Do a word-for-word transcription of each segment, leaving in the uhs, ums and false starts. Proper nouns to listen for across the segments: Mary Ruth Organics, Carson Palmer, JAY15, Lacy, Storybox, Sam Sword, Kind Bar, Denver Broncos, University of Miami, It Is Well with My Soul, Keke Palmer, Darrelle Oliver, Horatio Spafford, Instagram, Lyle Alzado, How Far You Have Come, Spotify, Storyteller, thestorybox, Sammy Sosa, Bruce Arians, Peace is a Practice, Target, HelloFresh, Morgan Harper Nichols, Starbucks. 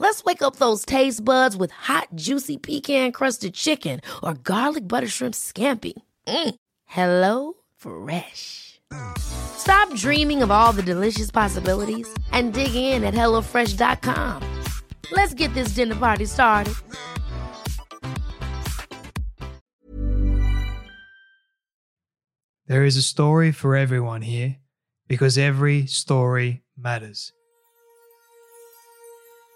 Let's wake up those taste buds with hot, juicy pecan-crusted chicken or garlic butter shrimp scampi. Mm. Hello Fresh. Stop dreaming of all the delicious possibilities and dig in at hello fresh dot com. Let's get this dinner party started. There is a story for everyone here, because every story matters.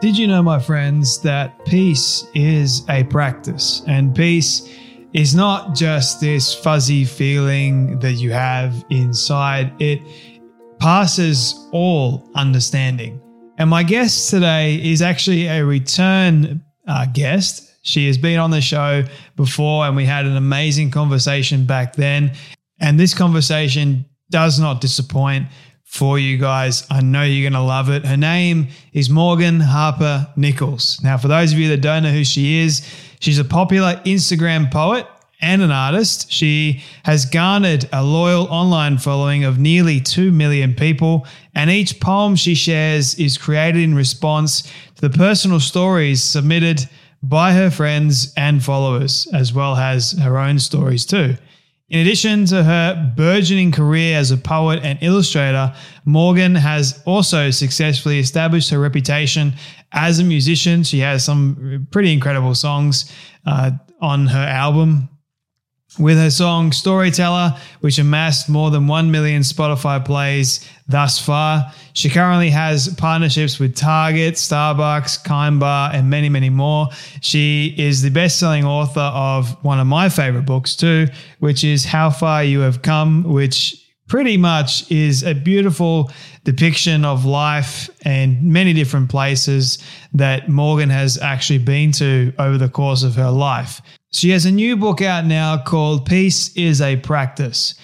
Did you know, my friends, that peace is a practice, and peace is not just this fuzzy feeling that you have inside. It passes all understanding. And my guest today is actually a return uh, guest. She has been on the show before and we had an amazing conversation back then. And this conversation does not disappoint for you guys. I know you're going to love it. Her name is Morgan Harper Nichols. Now, for those of you that don't know who she is, she's a popular Instagram poet and an artist. She has garnered a loyal online following of nearly two million people, and each poem she shares is created in response to the personal stories submitted by her friends and followers, as well as her own stories too. In addition to her burgeoning career as a poet and illustrator, Morgan has also successfully established her reputation as a musician. She has some pretty incredible songs uh, on her album. With her song Storyteller, which amassed more than one million Spotify plays thus far, she currently has partnerships with Target, Starbucks, Kind Bar, and many, many more. She is the best-selling author of one of my favorite books too, which is How Far You Have Come, which pretty much is a beautiful depiction of life and many different places that Morgan has actually been to over the course of her life. She has a new book out now called Peace is a Practice,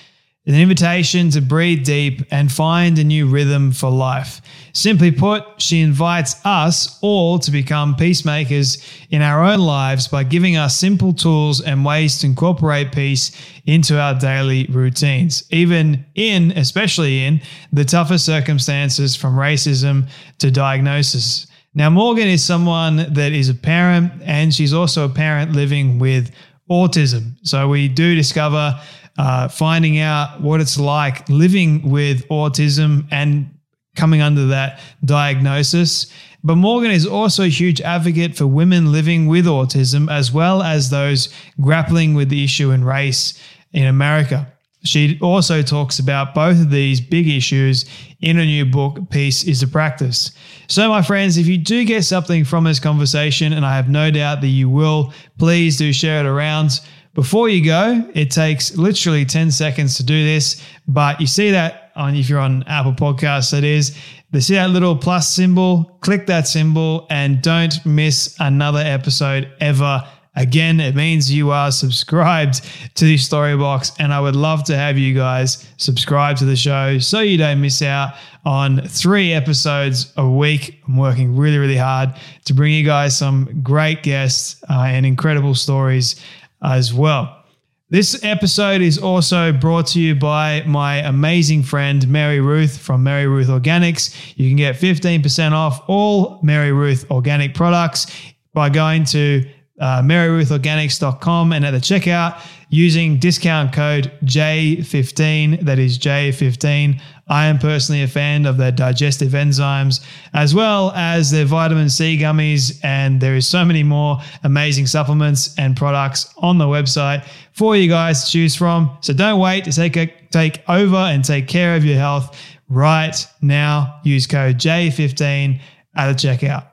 an invitation to breathe deep and find a new rhythm for life. Simply put, she invites us all to become peacemakers in our own lives by giving us simple tools and ways to incorporate peace into our daily routines, even in, especially in, the tougher circumstances from racism to diagnosis. Now, Morgan is someone that is a parent, and she's also a parent living with autism. So we do discover uh, finding out what it's like living with autism and coming under that diagnosis. But Morgan is also a huge advocate for women living with autism, as well as those grappling with the issue in race in America. She also talks about both of these big issues in her new book, Peace is a Practice. So, my friends, if you do get something from this conversation, and I have no doubt that you will, please do share it around. Before you go, it takes literally ten seconds to do this, but you see that on if you're on Apple Podcasts, that is, you see that little plus symbol, click that symbol, and don't miss another episode ever. Again, it means you are subscribed to the Storybox, and I would love to have you guys subscribe to the show so you don't miss out on three episodes a week. I'm working really, really hard to bring you guys some great guests uh, and incredible stories as well. This episode is also brought to you by my amazing friend, Mary Ruth from Mary Ruth Organics. You can get fifteen percent off all Mary Ruth organic products by going to uh, mary ruth organics dot com, and at the checkout using discount code J fifteen, that is J fifteen. I am personally a fan of their digestive enzymes as well as their vitamin C gummies, and there is so many more amazing supplements and products on the website for you guys to choose from. So don't wait to take, a, take over and take care of your health right now. Use code J fifteen at the checkout.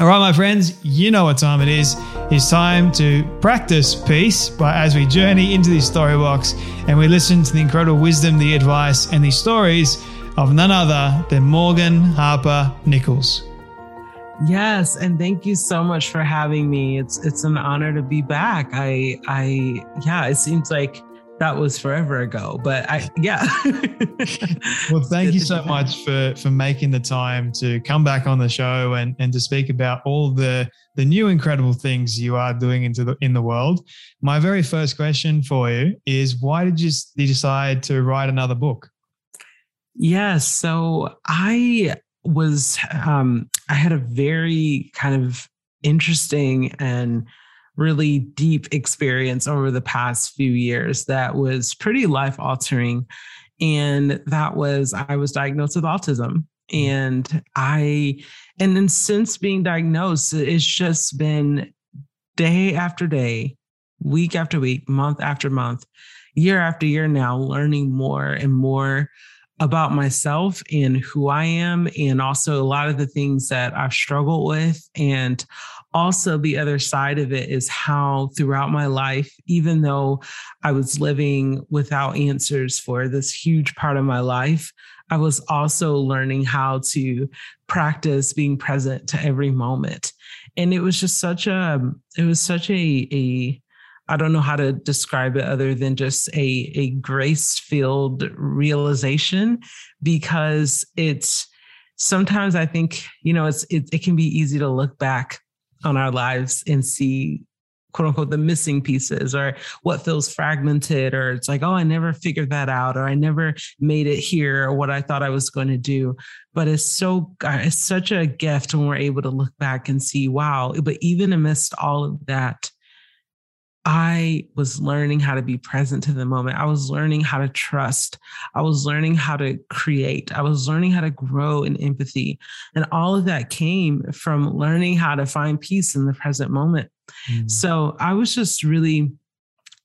All right, my friends, you know what time it is. It's time to practice peace by, as we journey into this Storybox and we listen to the incredible wisdom, the advice, and the stories of none other than Morgan Harper Nichols. Yes, and thank you so much for having me. It's it's an honor to be back. I I yeah, it seems like that was forever ago, but I, yeah. Well, thank you so much for, for making the time to come back on the show and, and to speak about all the, the new incredible things you are doing into the, in the world. My very first question for you is, why did you decide to write another book? Yeah, so I was, um, I had a very kind of interesting and really deep experience over the past few years that was pretty life-altering. And that was, I was diagnosed with autism. And I, and then since being diagnosed, it's just been day after day, week after week, month after month, year after year now, learning more and more about myself and who I am, and also a lot of the things that I've struggled with. And also the other side of it is how throughout my life, even though I was living without answers for this huge part of my life, I was also learning how to practice being present to every moment. And it was just such a, it was such a, a I don't know how to describe it other than just a, a grace-filled realization, because it's sometimes I think, you know, it's it, it can be easy to look back on our lives and see, quote unquote, the missing pieces or what feels fragmented, or it's like, oh, I never figured that out, or I never made it here, or what I thought I was going to do. But it's so, it's such a gift when we're able to look back and see, wow, but even amidst all of that, I was learning how to be present to the moment. I was learning how to trust. I was learning how to create. I was learning how to grow in empathy. And all of that came from learning how to find peace in the present moment. Mm-hmm. So I was just really,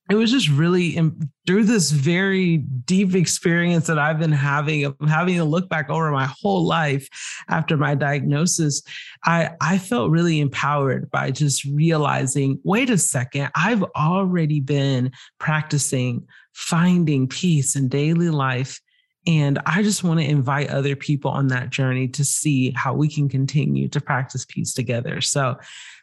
it was just really through this very deep experience that I've been having of having to look back over my whole life after my diagnosis, I, I felt really empowered by just realizing, wait a second, I've already been practicing finding peace in daily life. And I just want to invite other people on that journey to see how we can continue to practice peace together. So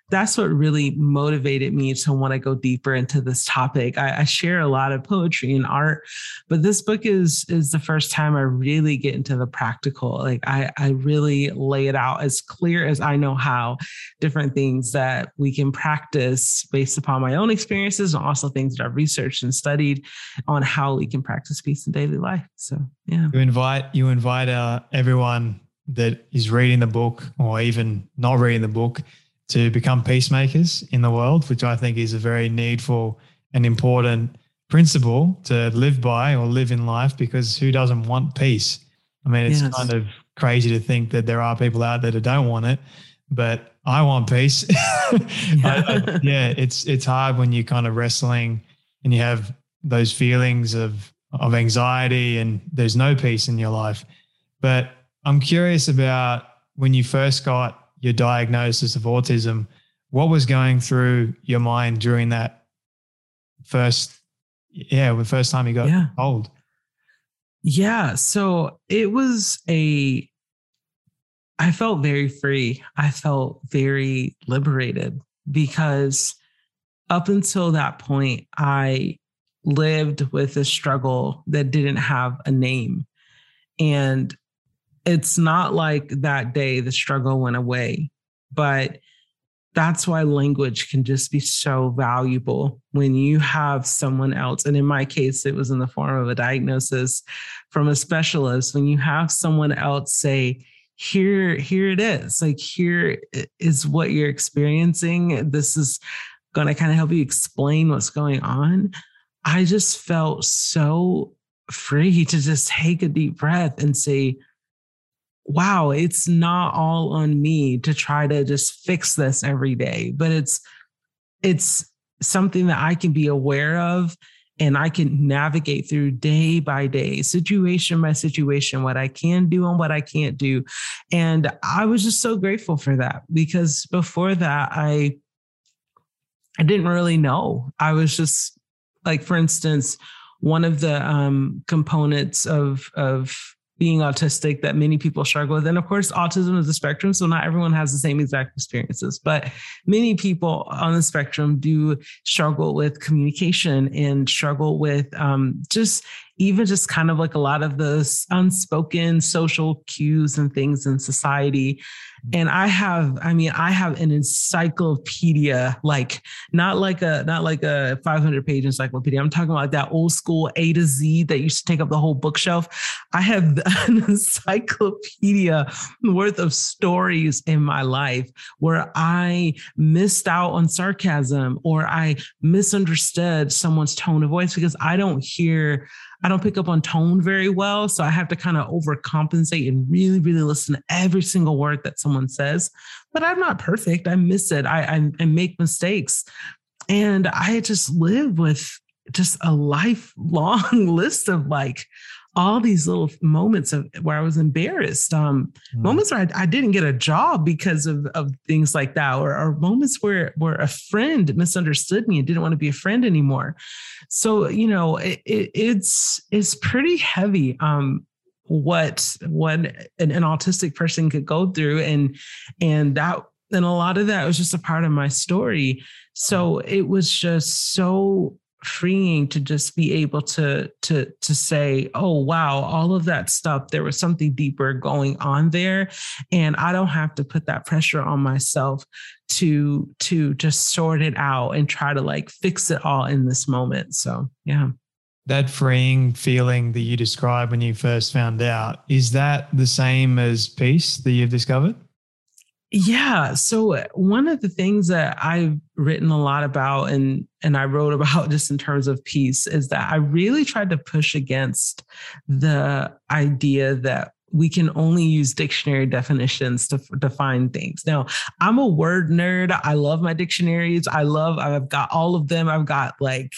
that's what really motivated me to want to go deeper into this topic. I, I share a lot of poetry and art, but this book is, is the first time I really get into the practical. Like I, I really lay it out as clear as I know how, different things that we can practice based upon my own experiences and also things that I've researched and studied on how we can practice peace in daily life. So, yeah. You invite, you invite uh, everyone that is reading the book or even not reading the book to become peacemakers in the world, which I think is a very needful and important principle to live by or live in life, because who doesn't want peace? I mean, it's yes. kind of crazy to think that there are people out there that don't want it, but I want peace. Yeah. I, I, yeah, it's it's hard when you're kind of wrestling and you have those feelings of, of anxiety and there's no peace in your life. But I'm curious about when you first got your diagnosis of autism, what was going through your mind during that first, yeah, the first time you got yeah. old? Yeah. So it was a, I felt very free. I felt very liberated, because up until that point, I lived with a struggle that didn't have a name. And it's not like that day the struggle went away, but that's why language can just be so valuable when you have someone else. And in my case, it was in the form of a diagnosis from a specialist. When you have someone else say, here, here it is. Like, here is what you're experiencing. This is going to kind of help you explain what's going on. I just felt so free to just take a deep breath and say, wow, it's not all on me to try to just fix this every day, but it's, it's something that I can be aware of and I can navigate through day by day, situation by situation, what I can do and what I can't do. And I was just so grateful for that, because before that, I, I didn't really know. I was just like, for instance, one of the um, components of, of, being autistic that many people struggle with. And of course, autism is a spectrum, so not everyone has the same exact experiences, but many people on the spectrum do struggle with communication and struggle with um, just even just kind of like a lot of those unspoken social cues and things in society. And I have, I mean, I have an encyclopedia, like not like a, not like a five hundred page encyclopedia. I'm talking about that old school A to Z that used to take up the whole bookshelf. I have an encyclopedia worth of stories in my life where I missed out on sarcasm or I misunderstood someone's tone of voice, because I don't hear I don't pick up on tone very well. So I have to kind of overcompensate and really, really listen to every single word that someone says. But I'm not perfect. I miss it. I, I, I make mistakes. And I just live with just a lifelong list of like all these little moments of where I was embarrassed, um, mm. moments where I, I didn't get a job because of, of things like that, or, or moments where, where a friend misunderstood me and didn't want to be a friend anymore. So, you know, it, it, it's, it's pretty heavy. Um, what, what an, an autistic person could go through. And, and that, and a lot of that was just a part of my story. So it was just so freeing to just be able to to to say, oh wow, all of that stuff, there was something deeper going on there, and I don't have to put that pressure on myself to to just sort it out and try to like fix it all in this moment. So yeah, that freeing feeling that you described when you first found out, is that the same as peace that you've discovered? Yeah. So one of the things that I've written a lot about and, and I wrote about just in terms of peace is that I really tried to push against the idea that we can only use dictionary definitions to f- define things. Now, I'm a word nerd. I love my dictionaries. I love, I've got all of them. I've got like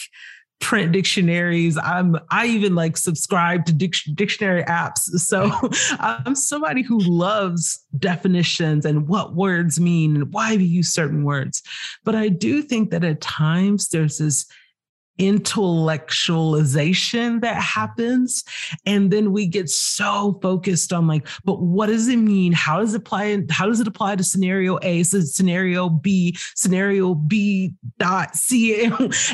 print dictionaries. I'm, I even like subscribe to dic- dictionary apps. So I'm somebody who loves definitions and what words mean and why we use certain words. But I do think that at times there's this intellectualization that happens. And then we get so focused on like, but what does it mean? How does it apply? How does it apply to scenario A? So scenario B, scenario B dot C.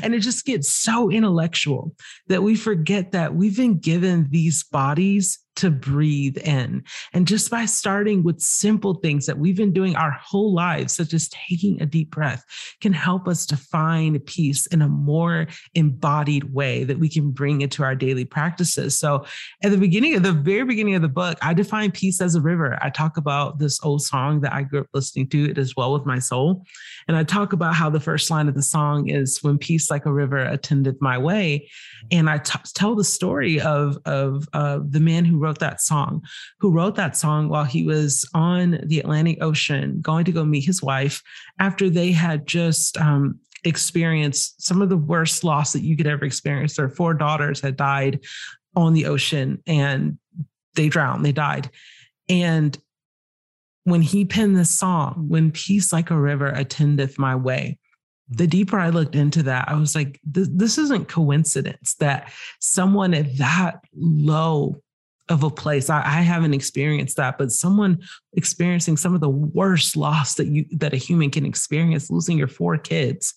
And it just gets so intellectual that we forget that we've been given these bodies to breathe in. And just by starting with simple things that we've been doing our whole lives, such as taking a deep breath, can help us to find peace in a more embodied way that we can bring into our daily practices. So at the beginning of the very beginning of the book, I define peace as a river. I talk about this old song that I grew up listening to, It Is Well with My Soul. And I talk about how the first line of the song is, when peace like a river attendeth my way. And I t- tell the story of, of uh, the man who wrote that song, who wrote that song while he was on the Atlantic Ocean, going to go meet his wife after they had just um, experienced some of the worst loss that you could ever experience. Their four daughters had died on the ocean and they drowned, they died. And when he penned this song, when peace like a river attendeth my way, the deeper I looked into that, I was like, this, this isn't coincidence that someone at that low of a place. I, I haven't experienced that, but someone experiencing some of the worst loss that you, that a human can experience, losing your four kids,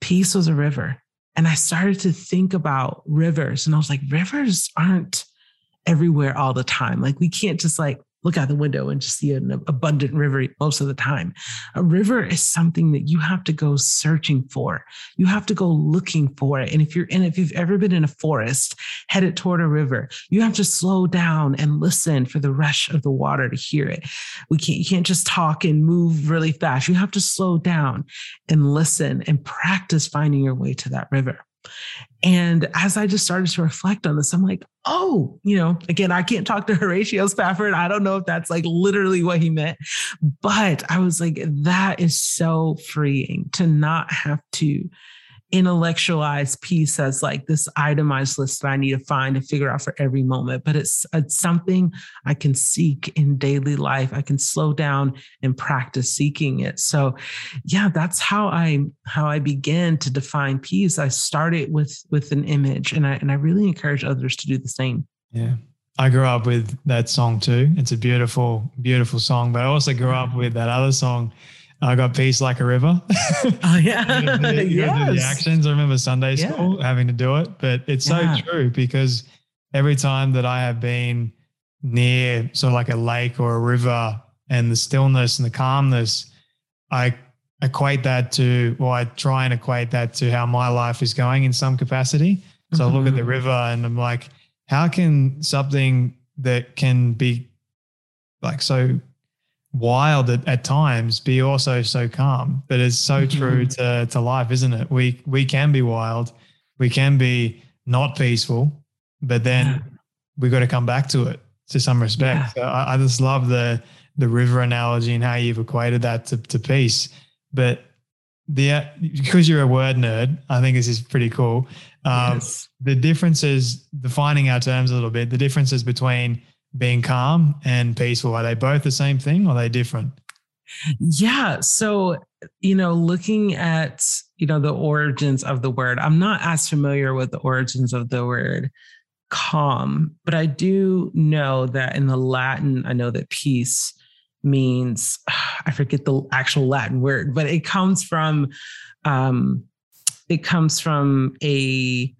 peace was a river. And I started to think about rivers and I was like, rivers aren't everywhere all the time. Like we can't just like look out the window and just see an abundant river most of the time. A river is something that you have to go searching for. You have to go looking for it. And if you're in, if you've ever been in a forest headed toward a river, you have to slow down and listen for the rush of the water to hear it. We can't, you can't just talk and move really fast. You have to slow down and listen and practice finding your way to that river. And as I just started to reflect on this, I'm like, oh, you know, again, I can't talk to Horatio Spafford. I don't know if that's like literally what he meant, but I was like, that is so freeing to not have to intellectualize peace as like this itemized list that I need to find and figure out for every moment. But it's, it's something I can seek in daily life. I can slow down and practice seeking it. So yeah, that's how I, how I began to define peace. I started with, with an image, and I, and I really encourage others to do the same. Yeah. I grew up with that song too. It's a beautiful, beautiful song, but I also grew up with that other song, I Got Peace Like a River. Oh, yeah. the, yes. the actions. I remember Sunday school yeah. having to do it, but it's yeah. so true, because every time that I have been near sort of like a lake or a river and the stillness and the calmness, I equate that to, well, I try and equate that to how my life is going in some capacity. So mm-hmm. I look at the river and I'm like, how can something that can be like so wild at, at times be also so calm? But it's so mm-hmm. true to, to life, isn't it? We we can be wild, we can be not peaceful, but then yeah. we've got to come back to it to some respect. Yeah. So I, I just love the the river analogy and how you've equated that to, to peace. But the because you're a word nerd, I think this is pretty cool. Um, yes. The differences, defining our terms a little bit, the differences between being calm and peaceful, are they both the same thing or are they different? Yeah. So, you know, looking at, you know, the origins of the word, I'm not as familiar with the origins of the word calm, but I do know that in the Latin, I know that peace means, I forget the actual Latin word, but it comes from, um, it comes from a,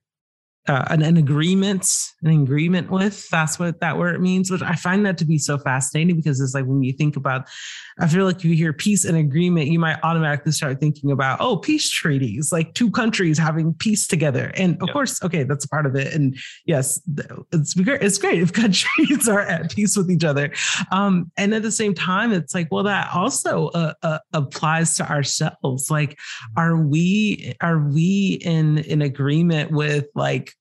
Uh, an, an agreement, an agreement with, that's what that word means, which I find that to be so fascinating, because it's like, when you think about, I feel like you hear peace and agreement, you might automatically start thinking about, oh, peace treaties, like two countries having peace together. And of yep. course, okay, that's a part of it. And yes, it's great. It's great if countries are at peace with each other. Um, and at the same time, it's like, well, that also uh, uh, applies to ourselves. Like, are we, are we in, in agreement with like,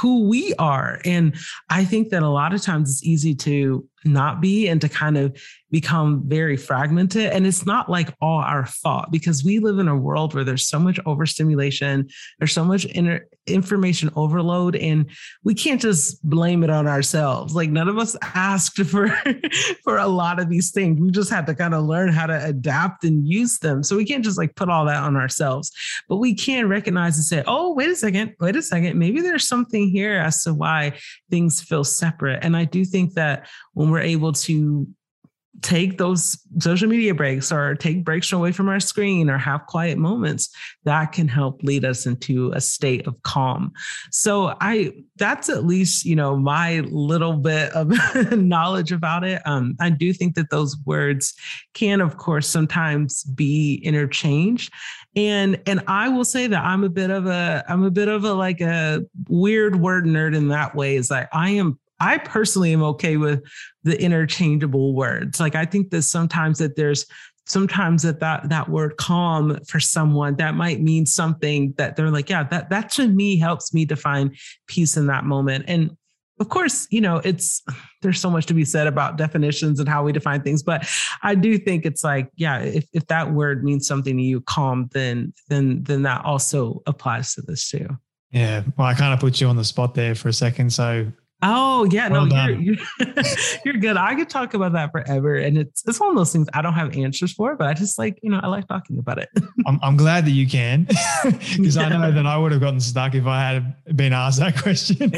who we are? And I think that a lot of times it's easy to not be and to kind of become very fragmented. And it's not like all our fault, because we live in a world where there's so much overstimulation, there's so much inter- information overload, and we can't just blame it on ourselves. Like, none of us asked for, for a lot of these things. We just had to kind of learn how to adapt and use them. So we can't just like put all that on ourselves, but we can recognize and say, oh, wait a second, wait a second. Maybe there's something here as to why things feel separate. And I do think that when we're able to take those social media breaks or take breaks away from our screen or have quiet moments, that can help lead us into a state of calm. So I, that's at least, you know, my little bit of knowledge about it. Um, I do think that those words can, of course, sometimes be interchanged. And, and I will say that I'm a bit of a, I'm a bit of a, like a weird word nerd in that way, is like, I am I personally am okay with the interchangeable words. Like, I think that sometimes that there's sometimes that, that that word calm for someone, that might mean something that they're like, yeah, that, that to me helps me define peace in that moment. And of course, you know, it's, there's so much to be said about definitions and how we define things, but I do think it's like, yeah, if, if that word means something to you, calm, then, then, then that also applies to this too. Yeah. Well, I kind of put you on the spot there for a second. So Oh yeah, no, well you're, you're, you're good. I could talk about that forever. And it's, it's one of those things I don't have answers for, but I just like, you know, I like talking about it. I'm, I'm glad that you can, because yeah. I know that I would have gotten stuck if I had been asked that question.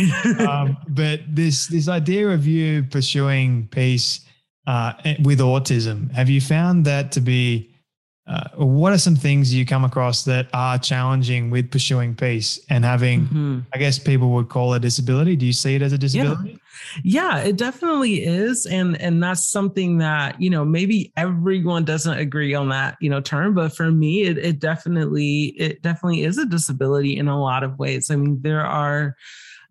um, but this, this idea of you pursuing peace uh, with autism, have you found that to be Uh, what are some things you come across that are challenging with pursuing peace and having, mm-hmm. I guess people would call it a disability? Do you see it as a disability? Yeah, yeah it definitely is. And, and that's something that, you know, maybe everyone doesn't agree on that, you know, term, but for me, it, it definitely, it definitely is a disability in a lot of ways. I mean, there are,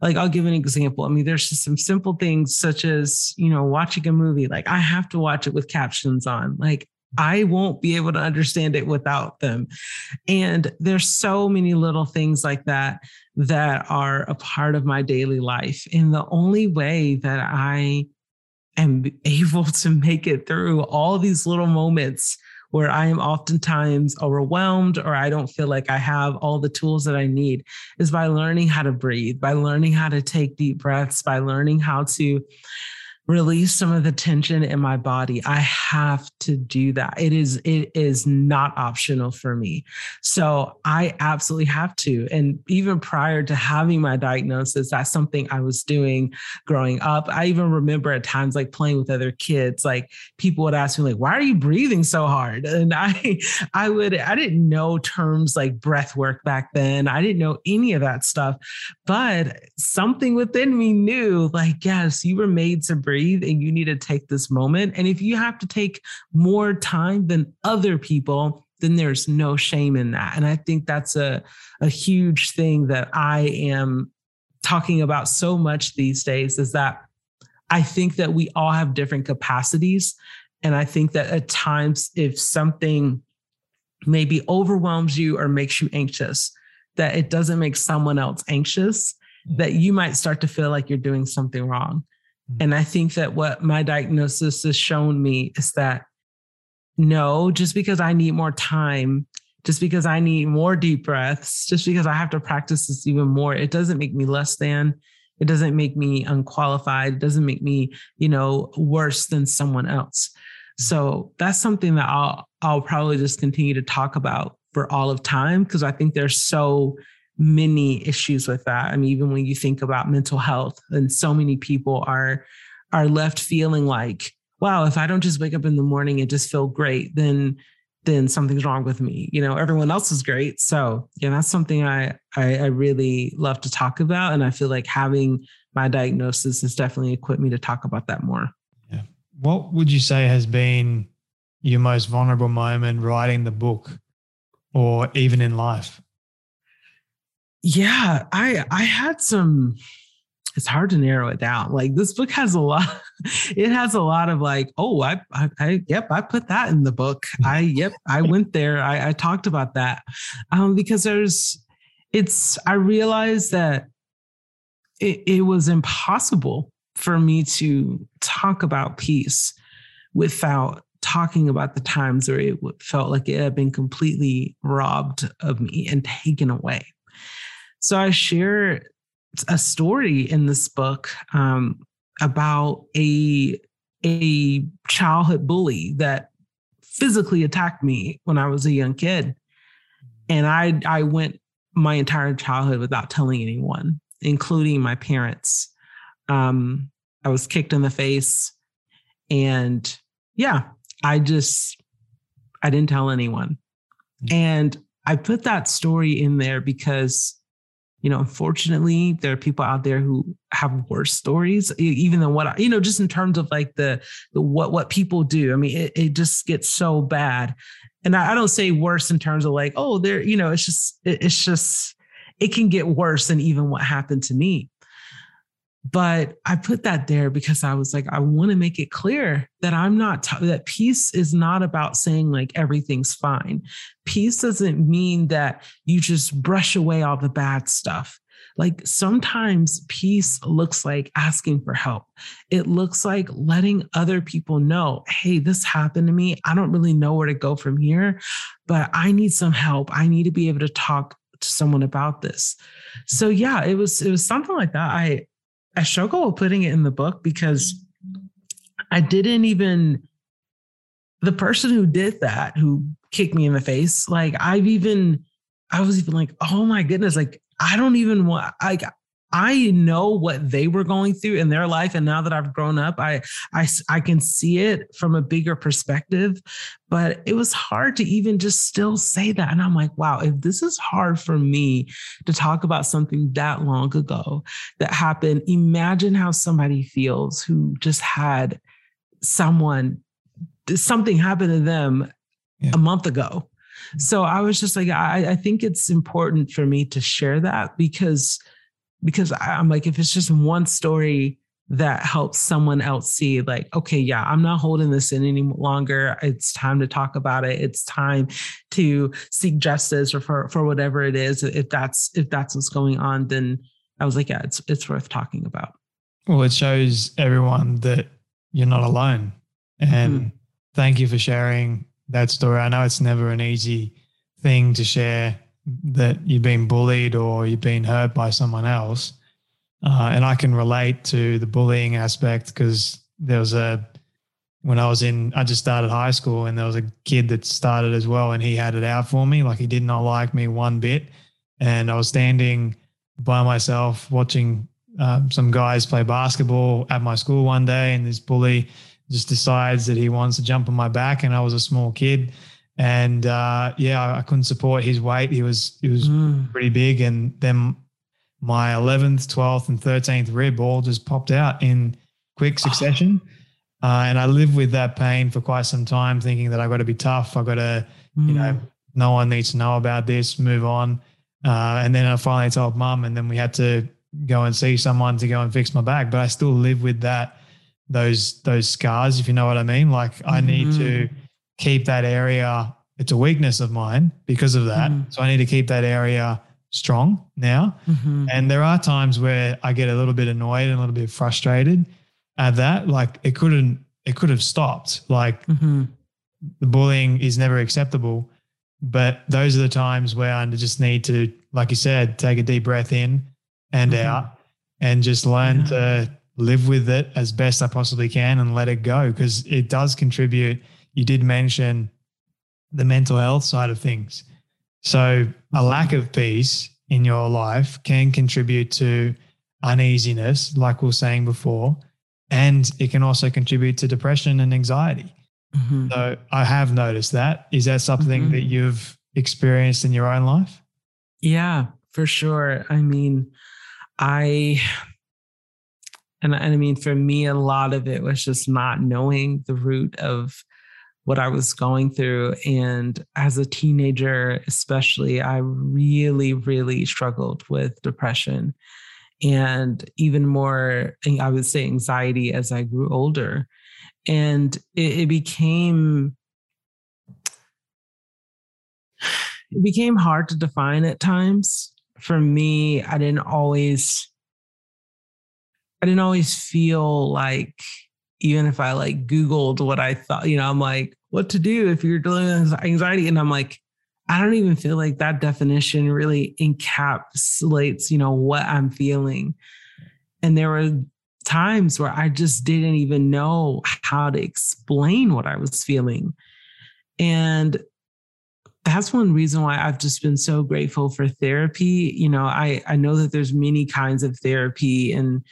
like, I'll give an example. I mean, there's just some simple things such as, you know, watching a movie, like I have to watch it with captions on, like, I won't be able to understand it without them. And there's so many little things like that that are a part of my daily life. And the only way that I am able to make it through all these little moments where I am oftentimes overwhelmed or I don't feel like I have all the tools that I need is by learning how to breathe, by learning how to take deep breaths, by learning how to release some of the tension in my body. I have to do that. It is, it is not optional for me. So I absolutely have to. And even prior to having my diagnosis, that's something I was doing growing up. I even remember at times like playing with other kids, like people would ask me like, why are you breathing so hard? And I, I would, I didn't know terms like breath work back then. I didn't know any of that stuff, but something within me knew like, yes, you were made to breathe. Breathe and you need to take this moment. And if you have to take more time than other people, then there's no shame in that. And I think that's a, a huge thing that I am talking about so much these days is that I think that we all have different capacities. And I think that at times, if something maybe overwhelms you or makes you anxious, that it doesn't make someone else anxious, that you might start to feel like you're doing something wrong. And I think that what my diagnosis has shown me is that no, just because I need more time, just because I need more deep breaths, just because I have to practice this even more, it doesn't make me less than, it doesn't make me unqualified, it doesn't make me, you know, worse than someone else. So that's something that I'll, I'll probably just continue to talk about for all of time, because I think there's so many issues with that. I mean, even when you think about mental health, and so many people are, are left feeling like, wow, if I don't just wake up in the morning and just feel great, then, then something's wrong with me. You know, everyone else is great. So yeah, that's something I, I, I really love to talk about. And I feel like having my diagnosis has definitely equipped me to talk about that more. Yeah. What would you say has been your most vulnerable moment writing the book or even in life? Yeah, I I had some, it's hard to narrow it down. Like this book has a lot, it has a lot of like, oh, I, I, I yep, I put that in the book. I, yep, I went there. I, I talked about that um, because there's, it's, I realized that it, it was impossible for me to talk about peace without talking about the times where it felt like it had been completely robbed of me and taken away. So I share a story in this book um, about a, a childhood bully that physically attacked me when I was a young kid. And I, I went my entire childhood without telling anyone, including my parents. Um, I was kicked in the face. And yeah, I just, I didn't tell anyone. And I put that story in there because, you know, unfortunately, there are people out there who have worse stories, even than what, I, you know, just in terms of like the, the what what people do. I mean, it, it just gets so bad. And I, I don't say worse in terms of like, oh, there, you know, it's just, it, it's just, it can get worse than even what happened to me. But I put that there because I was like, I want to make it clear that I'm not, t- that peace is not about saying like everything's fine. Peace doesn't mean that you just brush away all the bad stuff. Like sometimes peace looks like asking for help. It looks like letting other people know, hey, this happened to me. I don't really know where to go from here, but I need some help. I need to be able to talk to someone about this. So yeah, it was, it was something like that. I, I struggle with putting it in the book because I didn't even, the person who did that, who kicked me in the face, like I've even, I was even like, oh my goodness, like I don't even want, like I know what they were going through in their life. And now that I've grown up, I, I, I can see it from a bigger perspective, but it was hard to even just still say that. And I'm like, wow, if this is hard for me to talk about something that long ago that happened, imagine how somebody feels who just had someone, something happen to them yeah. a month ago. So I was just like, I, I think it's important for me to share that because Because I'm like, if it's just one story that helps someone else see, like, okay, yeah, I'm not holding this in any longer. It's time to talk about it. It's time to seek justice or for, for whatever it is. If that's if that's what's going on, then I was like, yeah, it's it's worth talking about. Well, it shows everyone that you're not alone. And mm-hmm. thank you for sharing that story. I know it's never an easy thing to share, that you've been bullied or you've been hurt by someone else. Uh, and I can relate to the bullying aspect because there was a, when I was in, I just started high school and there was a kid that started as well and he had it out for me. Like he did not like me one bit. And I was standing by myself watching um, some guys play basketball at my school one day, and this bully just decides that he wants to jump on my back, and I was a small kid. And uh, yeah, I couldn't support his weight. He was he was mm. pretty big, and then my eleventh, twelfth, and thirteenth rib all just popped out in quick succession. Oh. Uh, and I lived with that pain for quite some time, thinking that I got to be tough. I got to, mm. you know, no one needs to know about this. Move on. Uh, and then I finally told mum, and then we had to go and see someone to go and fix my back. But I still live with that, those those scars, if you know what I mean. Like I mm-hmm. need to keep that area. It's a weakness of mine because of that. Mm-hmm. So I need to keep that area strong now. Mm-hmm. And there are times where I get a little bit annoyed and a little bit frustrated at that. Like it couldn't, it could have stopped. Like mm-hmm. the bullying is never acceptable, but those are the times where I just need to, like you said, take a deep breath in and mm-hmm. out and just learn yeah. to live with it as best I possibly can and let it go. Cause it does contribute. You did mention the mental health side of things. So a lack of peace in your life can contribute to uneasiness, like we were saying before, and it can also contribute to depression and anxiety. Mm-hmm. So I have noticed that. Is that something mm-hmm. that you've experienced in your own life? Yeah, for sure. I mean, I... And, and I mean, for me, a lot of it was just not knowing the root of what I was going through. And as a teenager, especially, I really, really struggled with depression and even more, I would say, anxiety as I grew older. And it, it became, it became hard to define at times. For me, I didn't always, I didn't always feel like, even if I like Googled what I thought, you know, I'm like, what to do if you're dealing with anxiety. And I'm like, I don't even feel like that definition really encapsulates, you know, what I'm feeling. And there were times where I just didn't even know how to explain what I was feeling. And that's one reason why I've just been so grateful for therapy. You know, I, I know that there's many kinds of therapy, and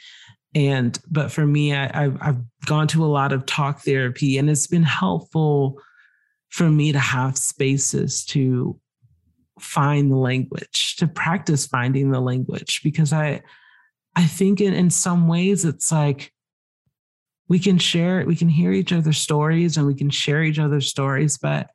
And, but for me, I, I've, I've gone to a lot of talk therapy, and it's been helpful for me to have spaces to find the language, to practice finding the language, because I, I think in, in some ways it's like we can share, we can hear each other's stories and we can share each other's stories, but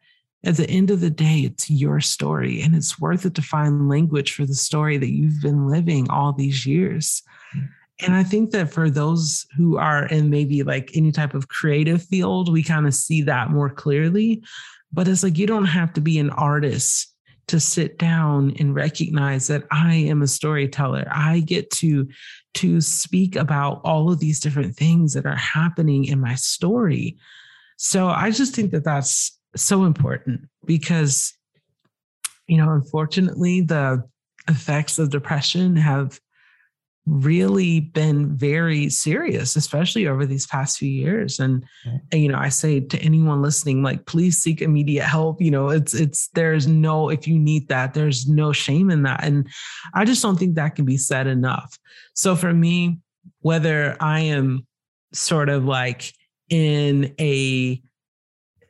at the end of the day, it's your story, and it's worth it to find language for the story that you've been living all these years. Mm-hmm. And I think that for those who are in maybe like any type of creative field, we kind of see that more clearly. But it's like, you don't have to be an artist to sit down and recognize that I am a storyteller. I get to, to speak about all of these different things that are happening in my story. So I just think that that's so important because, you know, unfortunately, the effects of depression have really been very serious, especially over these past few years. And, okay. and, you know, I say to anyone listening, like, please seek immediate help. You know, it's, it's, there's no, if you need that, there's no shame in that. And I just don't think that can be said enough. So for me, whether I am sort of like in a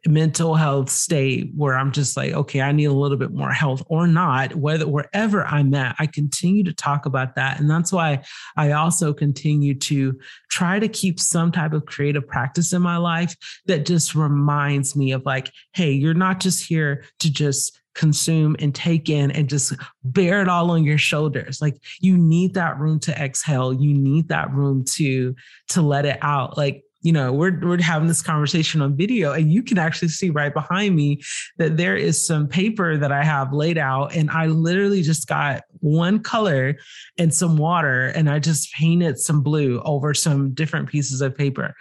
mental health state where I'm just like, okay, I need a little bit more health or not, whether wherever I'm at, I continue to talk about that. And that's why I also continue to try to keep some type of creative practice in my life that just reminds me of like, hey, you're not just here to just consume and take in and just bear it all on your shoulders. Like, you need that room to exhale. You need that room to, to let it out. Like, you know, we're, we're having this conversation on video, and you can actually see right behind me that there is some paper that I have laid out, and I literally just got one color and some water, and I just painted some blue over some different pieces of paper.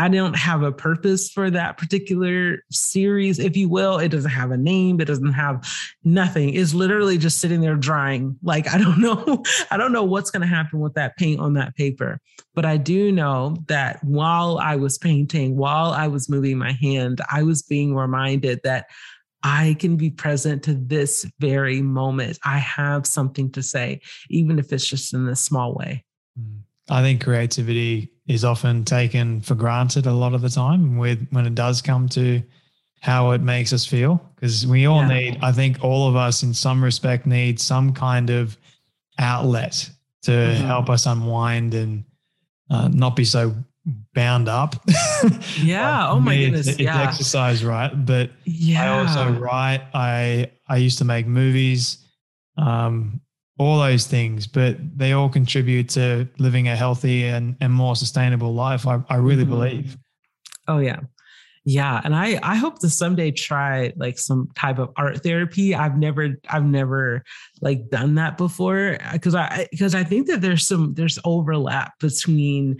I don't have a purpose for that particular series, if you will. It doesn't have a name. It doesn't have nothing. It's literally just sitting there drying. Like, I don't know. I don't know what's going to happen with that paint on that paper. But I do know that while I was painting, while I was moving my hand, I was being reminded that I can be present to this very moment. I have something to say, even if it's just in this small way. I think creativity is often taken for granted a lot of the time with when it does come to how it makes us feel. Because we all yeah. need, I think all of us in some respect need some kind of outlet to mm-hmm. help us unwind and uh, not be so bound up. yeah. Like, oh my goodness. It's, yeah. it's exercise, right? But yeah. I also write, I, I used to make movies, um, all those things, but they all contribute to living a healthy and, and more sustainable life. I, I really mm-hmm. believe. Oh yeah. Yeah. And I, I hope to someday try like some type of art therapy. I've never, I've never like done that before. Cause I, cause I think that there's some, there's overlap between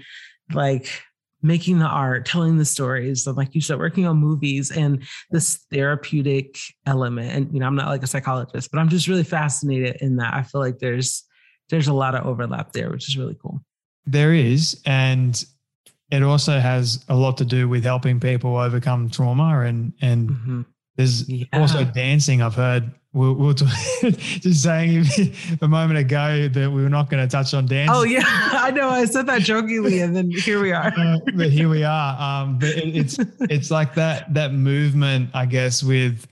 like making the art, telling the stories, and like you said, working on movies and this therapeutic element. And, you know, I'm not like a psychologist, but I'm just really fascinated in that. I feel like there's, there's a lot of overlap there, which is really cool. There is. And it also has a lot to do with helping people overcome trauma. And, and mm-hmm. there's yeah. also dancing. I've heard we'll, we'll t- just saying a moment ago that we were not going to touch on dancing. Oh yeah. I know. I said that jokingly and then here we are. uh, but here we are. Um, but it, it's, it's like that, that movement, I guess, with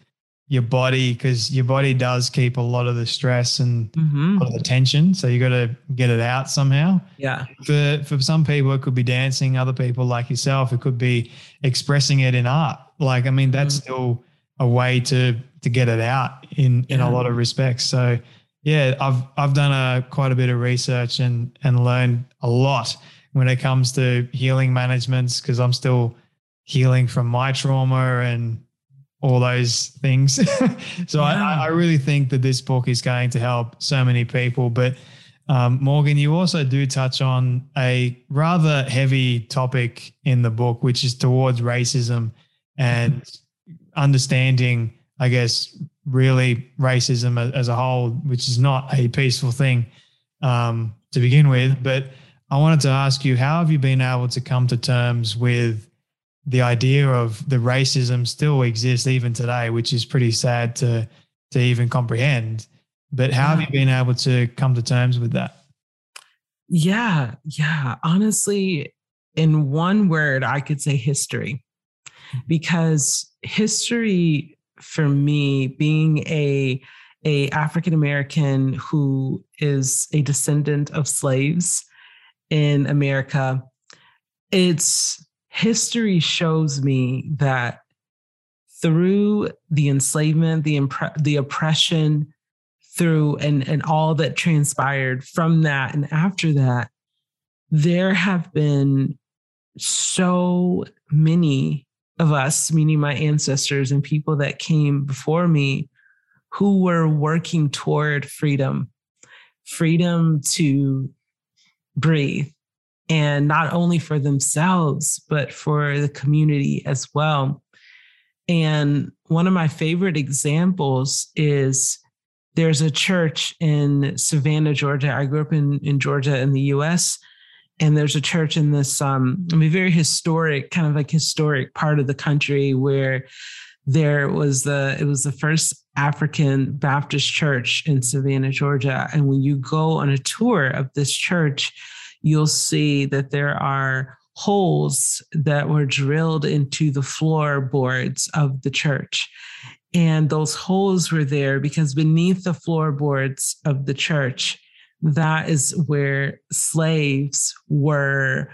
your body, because your body does keep a lot of the stress and mm-hmm. a lot of the tension. So you got to get it out somehow. Yeah. For, for some people, it could be dancing. Other people like yourself, it could be expressing it in art. Like, I mean, that's mm-hmm. still a way to, to get it out in, yeah. in a lot of respects. So yeah, I've, I've done a quite a bit of research and, and learned a lot when it comes to healing managements, because I'm still healing from my trauma and all those things. so yeah. I, I really think that this book is going to help so many people. But um, Morgan, you also do touch on a rather heavy topic in the book, which is towards racism and understanding, I guess, really racism as a whole, which is not a peaceful thing um, to begin with. But I wanted to ask you, how have you been able to come to terms with the idea of the racism still exists even today, which is pretty sad to, to even comprehend, but how have you been able to come to terms with that? Yeah. Yeah. Honestly, in one word, I could say history. Because history for me, being a, a African-American who is a descendant of slaves in America, it's history shows me that through the enslavement, the, impre- the oppression, through and, and all that transpired from that and after that, there have been so many of us, meaning my ancestors and people that came before me, who were working toward freedom, freedom to breathe, and not only for themselves, but for the community as well. And one of my favorite examples is there's a church in Savannah, Georgia. I grew up in, in Georgia in the U S, and there's a church in this, um, I mean, very historic, kind of like historic part of the country where there was the, it was the first African Baptist church in Savannah, Georgia. And when you go on a tour of this church, you'll see that there are holes that were drilled into the floorboards of the church. And those holes were there because beneath the floorboards of the church, that is where slaves were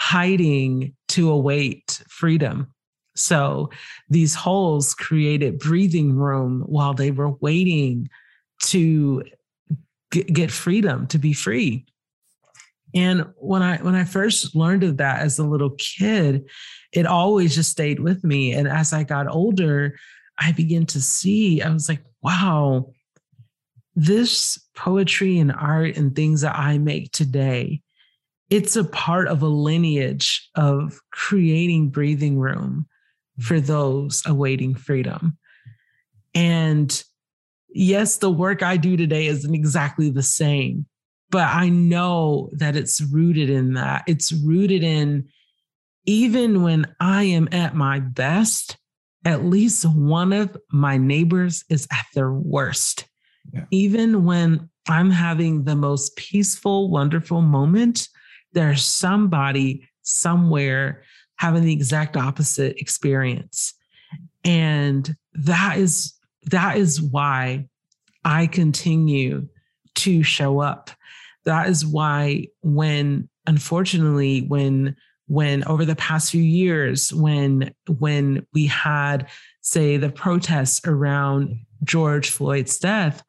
hiding to await freedom. So these holes created breathing room while they were waiting to get freedom, to be free. And when I when I first learned of that as a little kid, it always just stayed with me. And as I got older, I began to see, I was like, wow, this poetry and art and things that I make today, it's a part of a lineage of creating breathing room for those awaiting freedom. And yes, the work I do today isn't exactly the same, but I know that it's rooted in that. It's rooted in, even when I am at my best, at least one of my neighbors is at their worst. Yeah. Even when I'm having the most peaceful, wonderful moment, there's somebody somewhere having the exact opposite experience. And that is, that is why I continue to show up. That is why when, unfortunately, when, when over the past few years, when, when we had, say, the protests around George Floyd's death,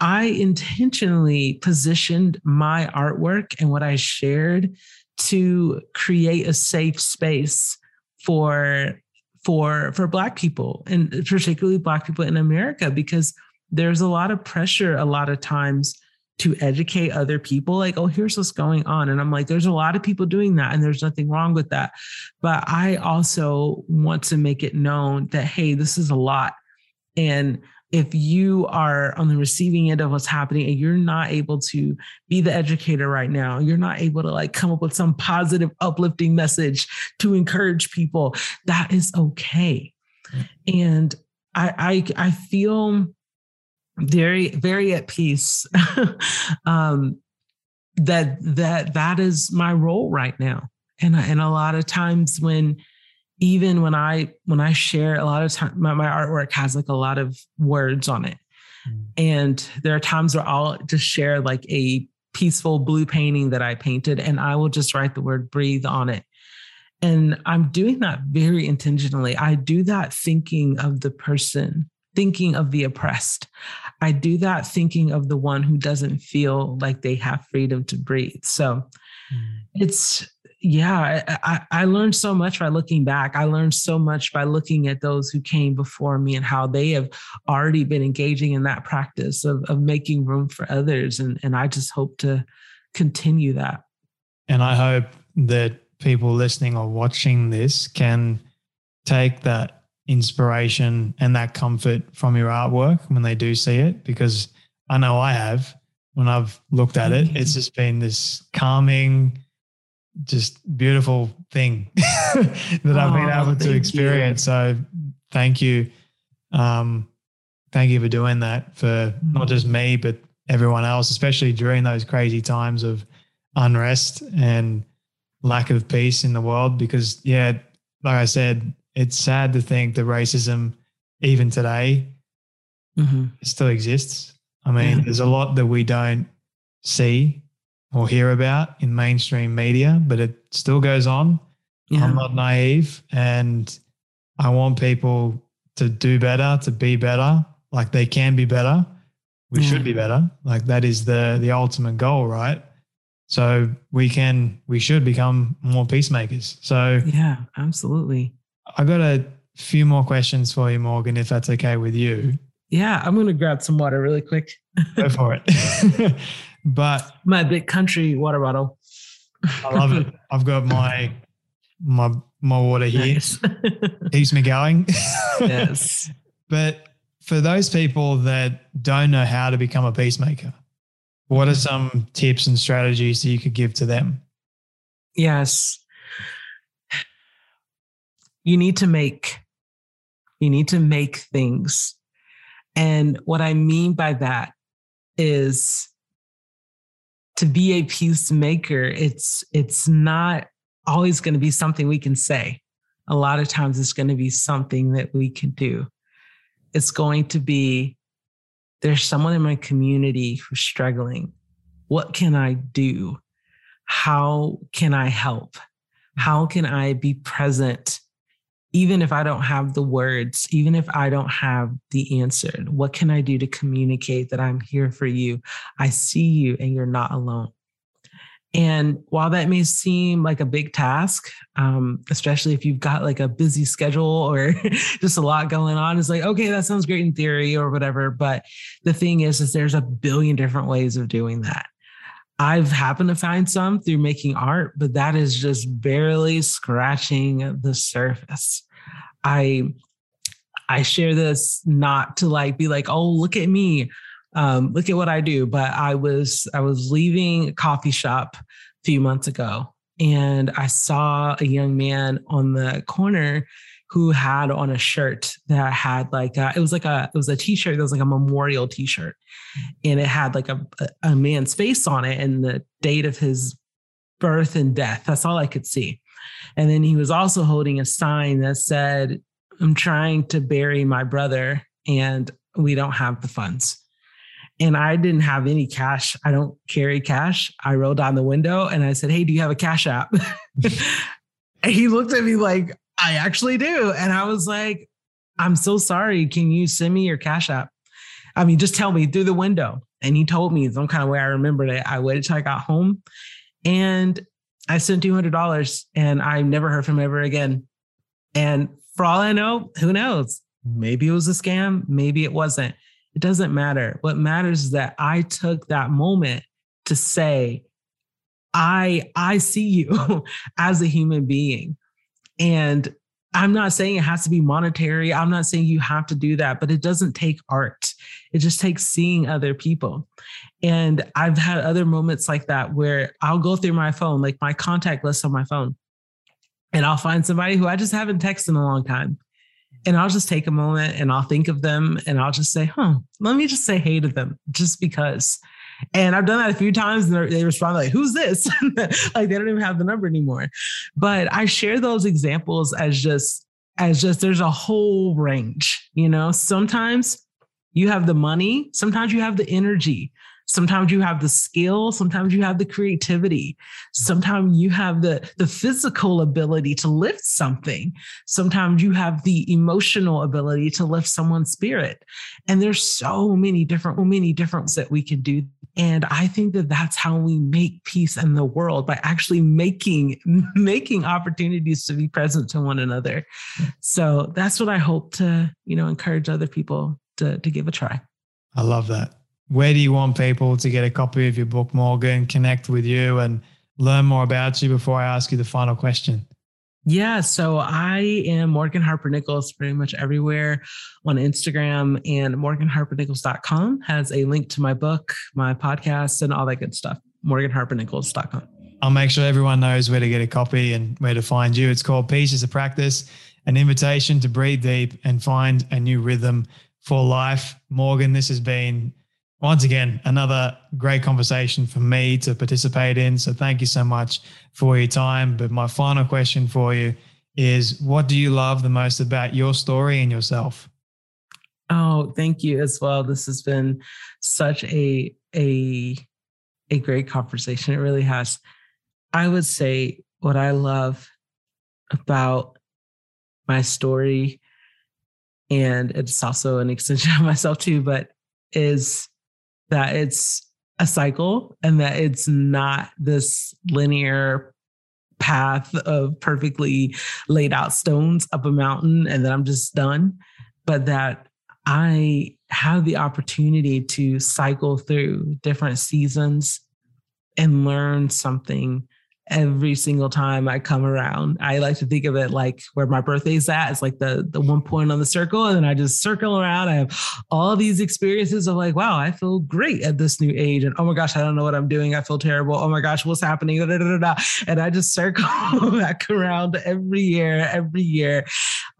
I intentionally positioned my artwork and what I shared to create a safe space for, for, for Black people, and particularly Black people in America, because there's a lot of pressure a lot of times to educate other people, like, oh, here's what's going on. And I'm like, there's a lot of people doing that and there's nothing wrong with that. But I also want to make it known that, hey, this is a lot. And if you are on the receiving end of what's happening and you're not able to be the educator right now, you're not able to like come up with some positive, uplifting message to encourage people, that is okay. Mm-hmm. And I, I, I feel very, very at peace um, that, that, that is my role right now. And I, and a lot of times when, even when I, when I share a lot of time, my, my artwork has like a lot of words on it. Mm. And there are times where I'll just share like a peaceful blue painting that I painted, and I will just write the word breathe on it. And I'm doing that very intentionally. I do that thinking of the person, thinking of the oppressed. I do that thinking of the one who doesn't feel like they have freedom to breathe. So mm. it's, yeah, I, I learned so much by looking back. I learned so much by looking at those who came before me and how they have already been engaging in that practice of, of making room for others. And, and I just hope to continue that. And I hope that people listening or watching this can take that inspiration and that comfort from your artwork when they do see it, because I know I have. When I've looked at it, it's just been this calming, just beautiful thing that oh, I've been able to experience. You. So thank you. Um, thank you for doing that for mm-hmm. not just me, but everyone else, especially during those crazy times of unrest and lack of peace in the world. Because yeah, like I said, it's sad to think that racism, even today, mm-hmm. still exists. I mean, yeah. there's a lot that we don't see or hear about in mainstream media, but it still goes on. Yeah. I'm not naive, and I want people to do better, to be better. Like they can be better. We yeah. should be better. Like that is the the ultimate goal, right? So we can, we should become more peacemakers. So yeah, absolutely. I got a few more questions for you, Morgan, if that's okay with you. Yeah, I'm going to grab some water really quick. Go for it. But my big country water bottle. I love it. I've got my my my water here. Nice. Keeps me going. Yes. But for those people that don't know how to become a peacemaker, what are some tips and strategies that you could give to them? Yes. You need to make, you need to make things. And what I mean by that is to be a peacemaker, it's, it's not always going to be something we can say. A lot of times it's going to be something that we can do. It's going to be, there's someone in my community who's struggling. What can I do? How can I help? How can I be present? Even if I don't have the words, even if I don't have the answer, what can I do to communicate that I'm here for you? I see you and you're not alone. And while that may seem like a big task, um, especially if you've got like a busy schedule or just a lot going on, it's like, okay, that sounds great in theory or whatever. But the thing is, is there's a billion different ways of doing that. I've happened to find some through making art, but that is just barely scratching the surface. I, I share this not to like, be like, oh, look at me. Um, look at what I do. But I was I was leaving a coffee shop a few months ago, and I saw a young man on the corner who had on a shirt that had like a, it was like a it was a T-shirt that was like a memorial T-shirt, and it had like a a man's face on it and the date of his birth and death. That's all I could see. And then he was also holding a sign that said, "I'm trying to bury my brother, and we don't have the funds." And I didn't have any cash. I don't carry cash. I rolled down the window and I said, "Hey, do you have a Cash App?" And he looked at me like, "I actually do." And I was like, "I'm so sorry. Can you send me your Cash App? I mean, just tell me through the window." And he told me some kind of way. I remembered it. I waited till I got home and I sent two hundred dollars, and I never heard from him ever again. And for all I know, who knows? Maybe it was a scam. Maybe it wasn't. It doesn't matter. What matters is that I took that moment to say, I, I see you as a human being. And I'm not saying it has to be monetary. I'm not saying you have to do that, but it doesn't take art. It just takes seeing other people. And I've had other moments like that where I'll go through my phone, like my contact list on my phone, and I'll find somebody who I just haven't texted in a long time. And I'll just take a moment and I'll think of them and I'll just say, huh, let me just say hey to them just because. And I've done that a few times and they respond like, "Who's this?" Like they don't even have the number anymore. But I share those examples as just, as just there's a whole range, you know. Sometimes you have the money, sometimes you have the energy, sometimes you have the skill, sometimes you have the creativity, sometimes you have the, the physical ability to lift something, sometimes you have the emotional ability to lift someone's spirit. And there's so many different, many different that we can do. And I think that that's how we make peace in the world, by actually making, making opportunities to be present to one another. So that's what I hope to, you know, encourage other people to, to give a try. I love that. Where do you want people to get a copy of your book, Morgan, connect with you and learn more about you before I ask you the final question? Yeah, so I am Morgan Harper Nichols pretty much everywhere on Instagram, and morgan harper nichols dot com has a link to my book, my podcast, and all that good stuff. morgan harper nichols dot com. I'll make sure everyone knows where to get a copy and where to find you. It's called Peace is a Practice, an invitation to breathe deep and find a new rhythm for life. Morgan, this has been, once again, another great conversation for me to participate in. So thank you so much for your time. But my final question for you is, what do you love the most about your story and yourself? Oh, thank you as well. This has been such a, a, a great conversation. It really has. I would say what I love about my story, and it's also an extension of myself too, but is that it's a cycle and that it's not this linear path of perfectly laid out stones up a mountain and that I'm just done, but that I have the opportunity to cycle through different seasons and learn something every single time I come around. I like to think of it like where my birthday's at. It's like the the one point on the circle, and then I just circle around. I have all these experiences of like, wow, I feel great at this new age, and oh my gosh, I don't know what I'm doing. I feel terrible. Oh my gosh, what's happening? Da, da, da, da. And I just circle back around every year, every year.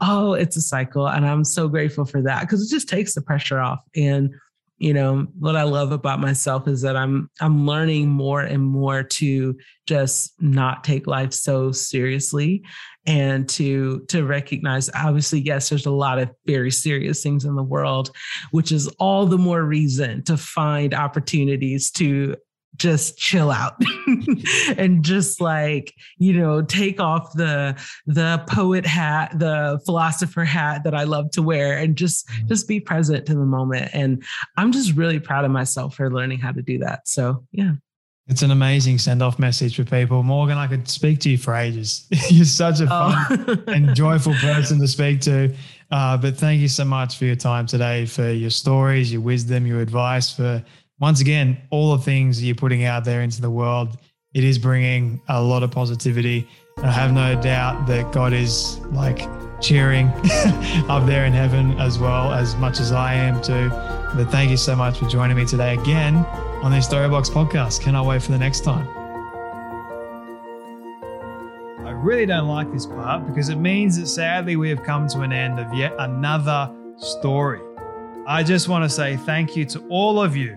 Oh, it's a cycle, and I'm so grateful for that because it just takes the pressure off. And you know, what I love about myself is that I'm, I'm learning more and more to just not take life so seriously and to, to recognize, obviously, yes, there's a lot of very serious things in the world, which is all the more reason to find opportunities to just chill out and just like, you know, take off the, the poet hat, the philosopher hat that I love to wear, and just, just be present to the moment. And I'm just really proud of myself for learning how to do that. So, yeah. It's an amazing send-off message for people. Morgan, I could speak to you for ages. You're such a fun oh. and joyful person to speak to. Uh, but thank you so much for your time today, for your stories, your wisdom, your advice, for once again, all the things you're putting out there into the world. It is bringing a lot of positivity. I have no doubt that God is like cheering up there in heaven as well, as much as I am too. But thank you so much for joining me today again on the Storybox podcast. Cannot wait for the next time. I really don't like this part because it means that sadly we have come to an end of yet another story. I just want to say thank you to all of you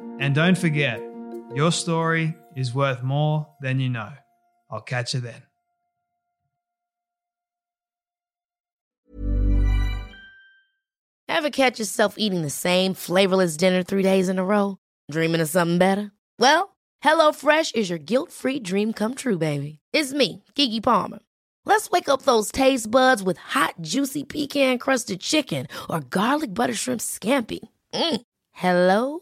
and don't forget, your story is worth more than you know. I'll catch you then. Ever catch yourself eating the same flavorless dinner three days in a row? Dreaming of something better? Well, HelloFresh is your guilt-free dream come true, baby. It's me, Keke Palmer. Let's wake up those taste buds with hot, juicy pecan-crusted chicken or garlic butter shrimp scampi. Mm. Hello